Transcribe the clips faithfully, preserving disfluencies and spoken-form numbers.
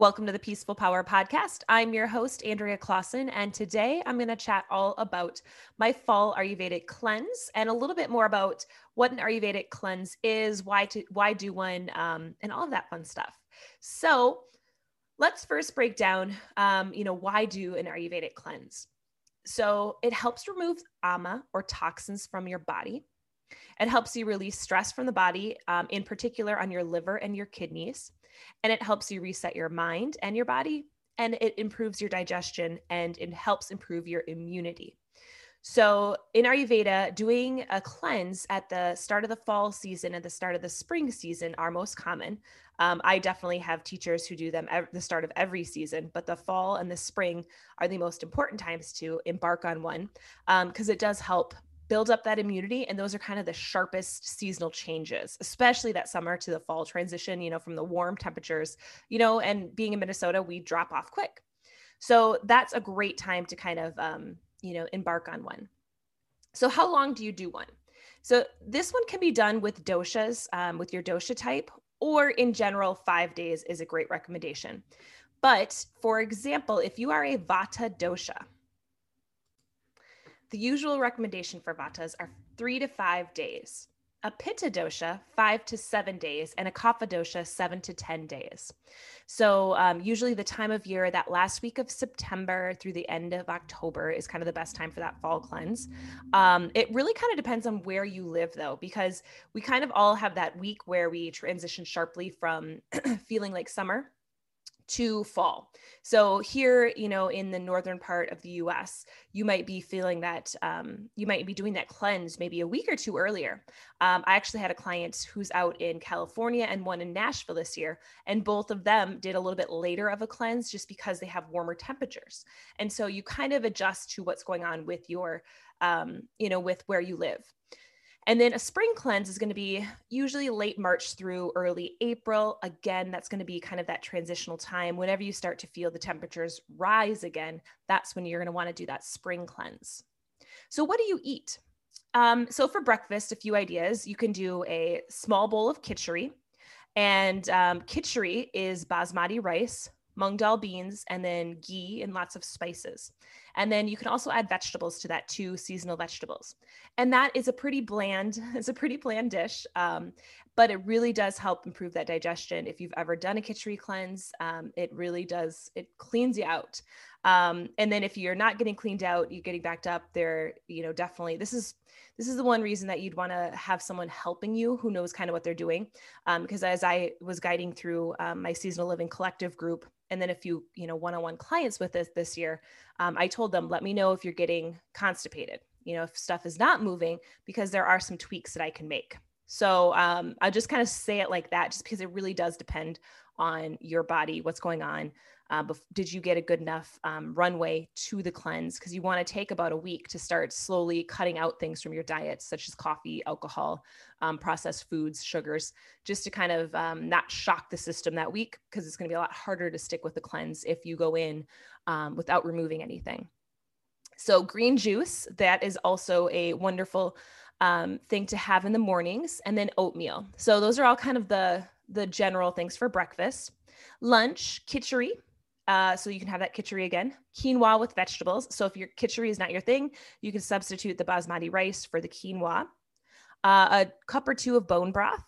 Welcome to the Peaceful Power Podcast. I'm your host, Andrea Clausen, and today I'm going to chat all about my fall Ayurvedic cleanse and a little bit more about what an Ayurvedic cleanse is, why to, why do one, um, and all of that fun stuff. So let's first break down, um, you know, why do an Ayurvedic cleanse? So it helps remove ama or toxins from your body. It helps you release stress from the body, um, in particular on your liver and your kidneys. And it helps you reset your mind and your body, and it improves your digestion and it helps improve your immunity. So in Ayurveda, doing a cleanse at the start of the fall season and the start of the spring season are most common. Um, I definitely have teachers who do them at the start of every season, but the fall and the spring are the most important times to embark on one, um, because it does help build up that immunity. And those are kind of the sharpest seasonal changes, especially that summer to the fall transition, you know, from the warm temperatures, you know, and being in Minnesota, we drop off quick. So that's a great time to kind of, um, you know, embark on one. So how long do you do one? So this one can be done with doshas, um, with your dosha type, or in general, five days is a great recommendation. But for example, if you are a Vata dosha, the usual recommendation for Vatas are three to five days, a Pitta dosha, five to seven days, and a Kapha dosha, seven to ten days. So um, usually the time of year, that last week of September through the end of October is kind of the best time for that fall cleanse. Um, it really kind of depends on where you live though, because we kind of all have that week where we transition sharply from feeling like summer to fall. So here, you know, in the northern part of the U S, you might be feeling that, um, you might be doing that cleanse maybe a week or two earlier. Um, I actually had a client who's out in California and one in Nashville this year, and both of them did a little bit later of a cleanse just because they have warmer temperatures. And so you kind of adjust to what's going on with your, um, you know, with where you live. And then a spring cleanse is going to be usually late March through early April. Again, that's going to be kind of that transitional time. Whenever you start to feel the temperatures rise again, that's when you're going to want to do that spring cleanse. So what do you eat? Um, so for breakfast, a few ideas. You can do a small bowl of kitchari, and um, kitchari is basmati rice, mung dal beans, and then ghee and lots of spices. And then you can also add vegetables to that too, seasonal vegetables. And that is a pretty bland, it's a pretty bland dish, um, but it really does help improve that digestion. If you've ever done a kitchari cleanse, um, it really does, it cleans you out. Um, and then if you're not getting cleaned out, you're getting backed up there, you know, definitely, this is, this is the one reason that you'd want to have someone helping you who knows kind of what they're doing. Um, cause as I was guiding through, um, my seasonal living collective group, and then a few, you know, one-on-one clients with us this year, um, I told them, let me know if you're getting constipated, you know, if stuff is not moving, because there are some tweaks that I can make. So, um, I'll just kind of say it like that, just because it really does depend on your body, what's going on. Uh, bef- did you get a good enough um, runway to the cleanse? Because you want to take about a week to start slowly cutting out things from your diet, such as coffee, alcohol, um, processed foods, sugars, just to kind of um, not shock the system that week, because it's going to be a lot harder to stick with the cleanse if you go in um, without removing anything. So green juice, that is also a wonderful um, thing to have in the mornings, and then oatmeal. So those are all kind of the, the general things for breakfast. Lunch, kitchari. Uh, so you can have that kitchari again, quinoa with vegetables. So if your kitchari is not your thing, you can substitute the basmati rice for the quinoa, uh, a cup or two of bone broth,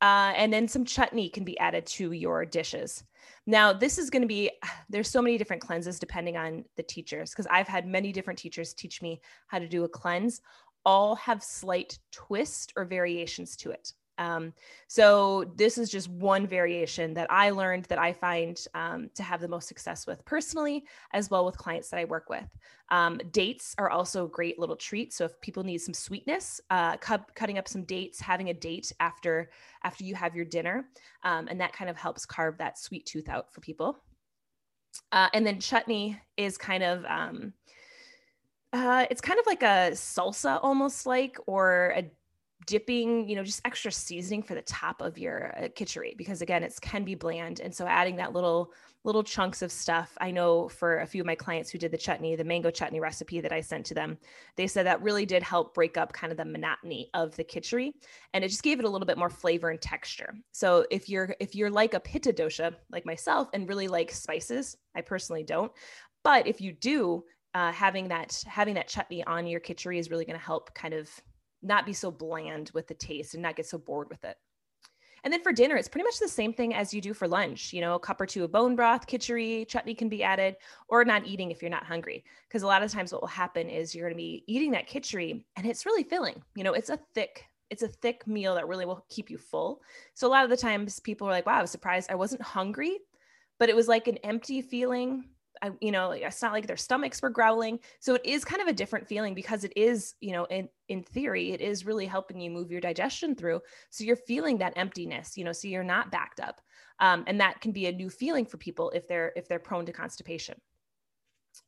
uh, and then some chutney can be added to your dishes. Now this is going to be, there's so many different cleanses depending on the teachers, because I've had many different teachers teach me how to do a cleanse. All have slight twist or variations to it. Um, so this is just one variation that I learned that I find, um, to have the most success with personally, as well with clients that I work with. Um, dates are also a great little treat. So if people need some sweetness, uh, cu- cutting up some dates, having a date after, after you have your dinner. Um, and that kind of helps carve that sweet tooth out for people. Uh, and then chutney is kind of, um, uh, it's kind of like a salsa almost like, or a dipping, you know, just extra seasoning for the top of your uh, kitchari, because again, it can be bland. And so adding that little, little chunks of stuff. I know for a few of my clients who did the chutney, the mango chutney recipe that I sent to them, they said that really did help break up kind of the monotony of the kitchari. And it just gave it a little bit more flavor and texture. So if you're, if you're like a Pitta dosha, like myself, and really like spices, I personally don't, but if you do, uh, having that, having that chutney on your kitchari is really going to help kind of not be so bland with the taste and not get so bored with it. And then for dinner, it's pretty much the same thing as you do for lunch, you know, a cup or two of bone broth, kitchari, chutney can be added, or not eating if you're not hungry. Because a lot of times what will happen is you're going to be eating that kitchari and it's really filling, you know, it's a thick, it's a thick meal that really will keep you full. So a lot of the times people are like, wow, I was surprised I wasn't hungry, but it was like an empty feeling. I, you know, it's not like their stomachs were growling. So it is kind of a different feeling because it is, you know, in, in theory, it is really helping you move your digestion through. So you're feeling that emptiness, you know, so you're not backed up. Um, and that can be a new feeling for people if they're, if they're prone to constipation.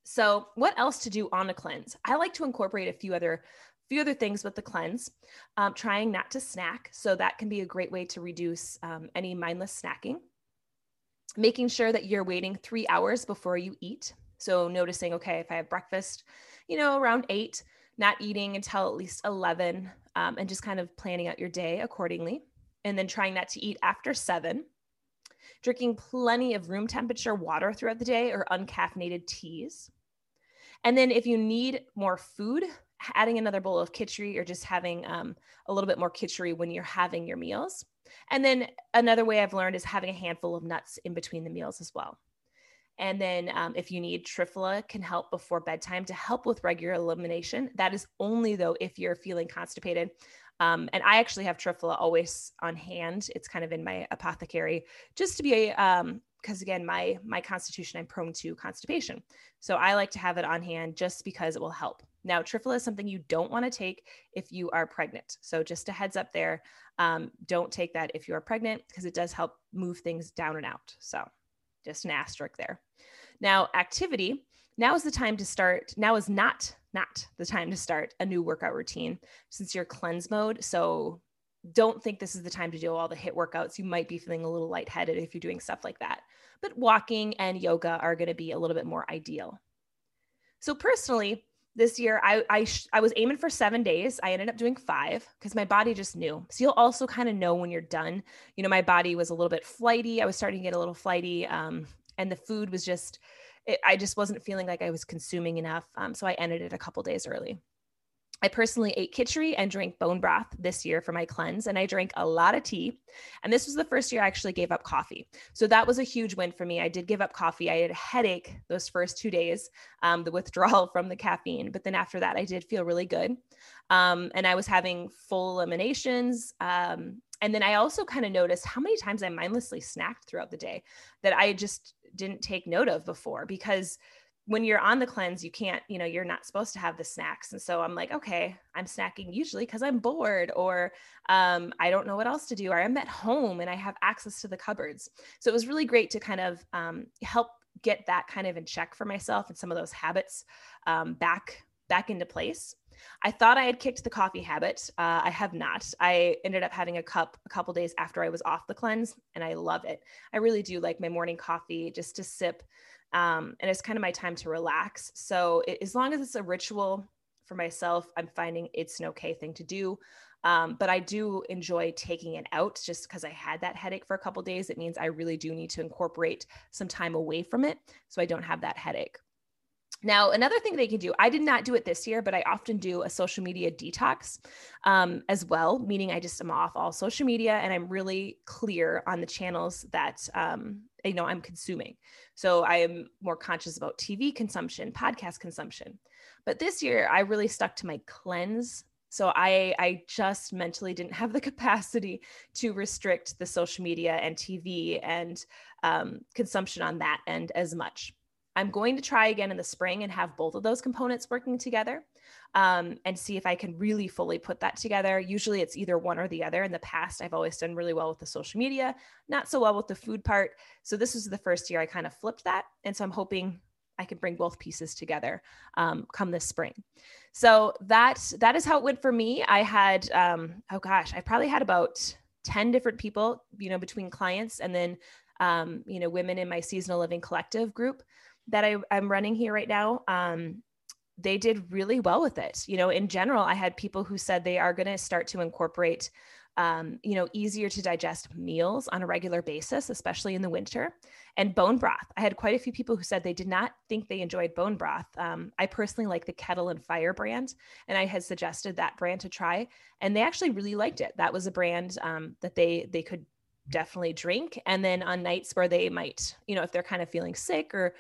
So what else to do on a cleanse? I like to incorporate a few other few other things with the cleanse, um, trying not to snack. So that can be a great way to reduce um, any mindless snacking. Making sure that you're waiting three hours before you eat. So noticing, okay, if I have breakfast, you know, around eight, not eating until at least eleven, um, and just kind of planning out your day accordingly. And then trying not to eat after seven, drinking plenty of room temperature water throughout the day or uncaffeinated teas. And then if you need more food, adding another bowl of kitchari or just having um, a little bit more kitchari when you're having your meals. And then another way I've learned is having a handful of nuts in between the meals as well. And then um, if you need, triphala can help before bedtime to help with regular elimination. That is only though if you're feeling constipated. Um, and I actually have triphala always on hand. It's kind of in my apothecary just to be, um, because again, my, my constitution, I'm prone to constipation. So I like to have it on hand just because it will help. Now, triphala is something you don't want to take if you are pregnant. So just a heads up there, um, don't take that if you are pregnant because it does help move things down and out. So just an asterisk there. Now, activity, now is the time to start. Now is not, not the time to start a new workout routine since you're cleanse mode. So don't think this is the time to do all the HIIT workouts. You might be feeling a little lightheaded if you're doing stuff like that, but walking and yoga are going to be a little bit more ideal. So personally, this year, I, I, I was aiming for seven days. I ended up doing five because my body just knew. So you'll also kind of know when you're done. You know, my body was a little bit flighty. I was starting to get a little flighty. Um, and the food was just, it, I just wasn't feeling like I was consuming enough. Um, so I ended it a couple days early. I personally ate kitchari and drank bone broth this year for my cleanse. And I drank a lot of tea. And this was the first year I actually gave up coffee. So that was a huge win for me. I did give up coffee. I had a headache those first two days, um, the withdrawal from the caffeine. But then after that, I did feel really good. Um, and I was having full eliminations. Um, and then I also kind of noticed how many times I mindlessly snacked throughout the day that I just didn't take note of before, because when you're on the cleanse, you can't, you know, you're not supposed to have the snacks. And so I'm like, okay, I'm snacking usually because I'm bored or um, I don't know what else to do, or I'm at home and I have access to the cupboards. So it was really great to kind of um, help get that kind of in check for myself and some of those habits um, back, back into place. I thought I had kicked the coffee habit. Uh, I have not. I ended up having a cup a couple days after I was off the cleanse and I love it. I really do like my morning coffee just to sip. Um, and it's kind of my time to relax. So it, as long as it's a ritual for myself, I'm finding it's an okay thing to do. Um, but I do enjoy taking it out just because I had that headache for a couple of days. It means I really do need to incorporate some time away from it so I don't have that headache. Now, another thing they can do, I did not do it this year, but I often do a social media detox um, as well, meaning I just am off all social media and I'm really clear on the channels that, um, you know, I'm consuming. So I am more conscious about T V consumption, podcast consumption. But this year I really stuck to my cleanse. So I, I just mentally didn't have the capacity to restrict the social media and T V and um, consumption on that end as much. I'm going to try again in the spring and have both of those components working together um, and see if I can really fully put that together. Usually it's either one or the other. In the past, I've always done really well with the social media, not so well with the food part. So this was the first year I kind of flipped that. And so I'm hoping I could bring both pieces together um, come this spring. So that, that is how it went for me. I had, um, oh gosh, I probably had about ten different people, you know, between clients and then, um, you know, women in my Seasonal Living Collective group that I, I'm running here right now. Um, they did really well with it. You know, in general, I had people who said they are going to start to incorporate, um, you know, easier to digest meals on a regular basis, especially in the winter, and bone broth. I had quite a few people who said they did not think they enjoyed bone broth. Um, I personally like the Kettle and Fire brand, and I had suggested that brand to try, and they actually really liked it. That was a brand, um, that they, they could definitely drink. And then on nights where they might, you know, if they're kind of feeling sick or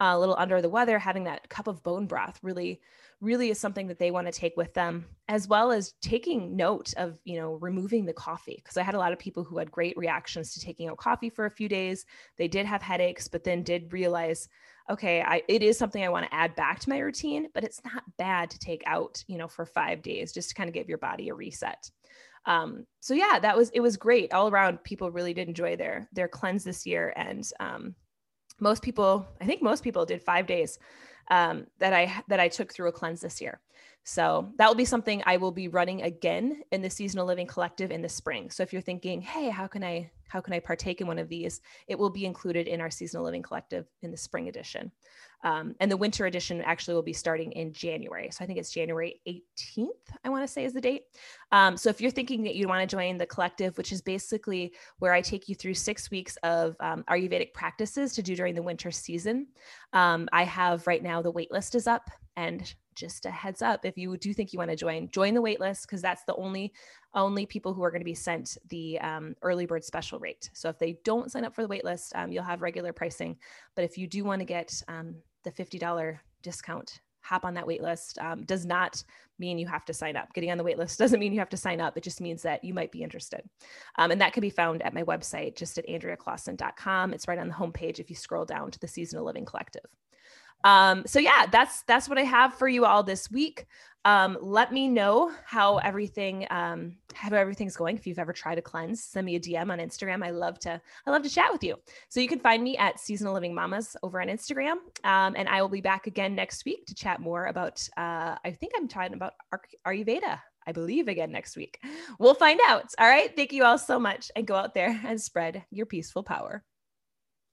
a little under the weather, having that cup of bone broth really, really is something that they want to take with them, as well as taking note of, you know, removing the coffee. Cause I had a lot of people who had great reactions to taking out coffee for a few days. They did have headaches, but then did realize, okay, I, it is something I want to add back to my routine, but it's not bad to take out, you know, for five days, just to kind of give your body a reset. Um, so yeah, that was, it was great all around. People really did enjoy their, their cleanse this year. And, um, most people, I think most people did five days um, that I, that I took through a cleanse this year. So that will be something I will be running again in the Seasonal Living Collective in the spring. So if you're thinking, hey, how can I, how can I partake in one of these? It will be included in our Seasonal Living Collective in the spring edition. Um, and the winter edition actually will be starting in January. So I think it's January eighteenth, I want to say, is the date. Um, so if you're thinking that you want to join the collective, which is basically where I take you through six weeks of um, Ayurvedic practices to do during the winter season. Um, I have right now, the waitlist is up, and just a heads up, if you do think you want to join, join the wait list, because that's the only, only people who are going to be sent the um, early bird special rate. So if they don't sign up for the wait list, um, you'll have regular pricing. But if you do want to get um, the fifty dollar discount, hop on that wait list. Um, does not mean you have to sign up. Getting on the wait list doesn't mean you have to sign up. It just means that you might be interested. Um, and that can be found at my website, just at andrea clausen dot com. It's right on the homepage if you scroll down to the Seasonal Living Collective. Um, so yeah, that's, that's what I have for you all this week. Um, let me know how everything, um, how everything's going. If you've ever tried a cleanse, send me a D M on Instagram. I love to, I love to chat with you. So you can find me at Seasonal Living Mamas over on Instagram. Um, and I will be back again next week to chat more about, uh, I think I'm talking about Ayurveda, I believe, again next week. We'll find out. All right. Thank you all so much, and go out there and spread your peaceful power.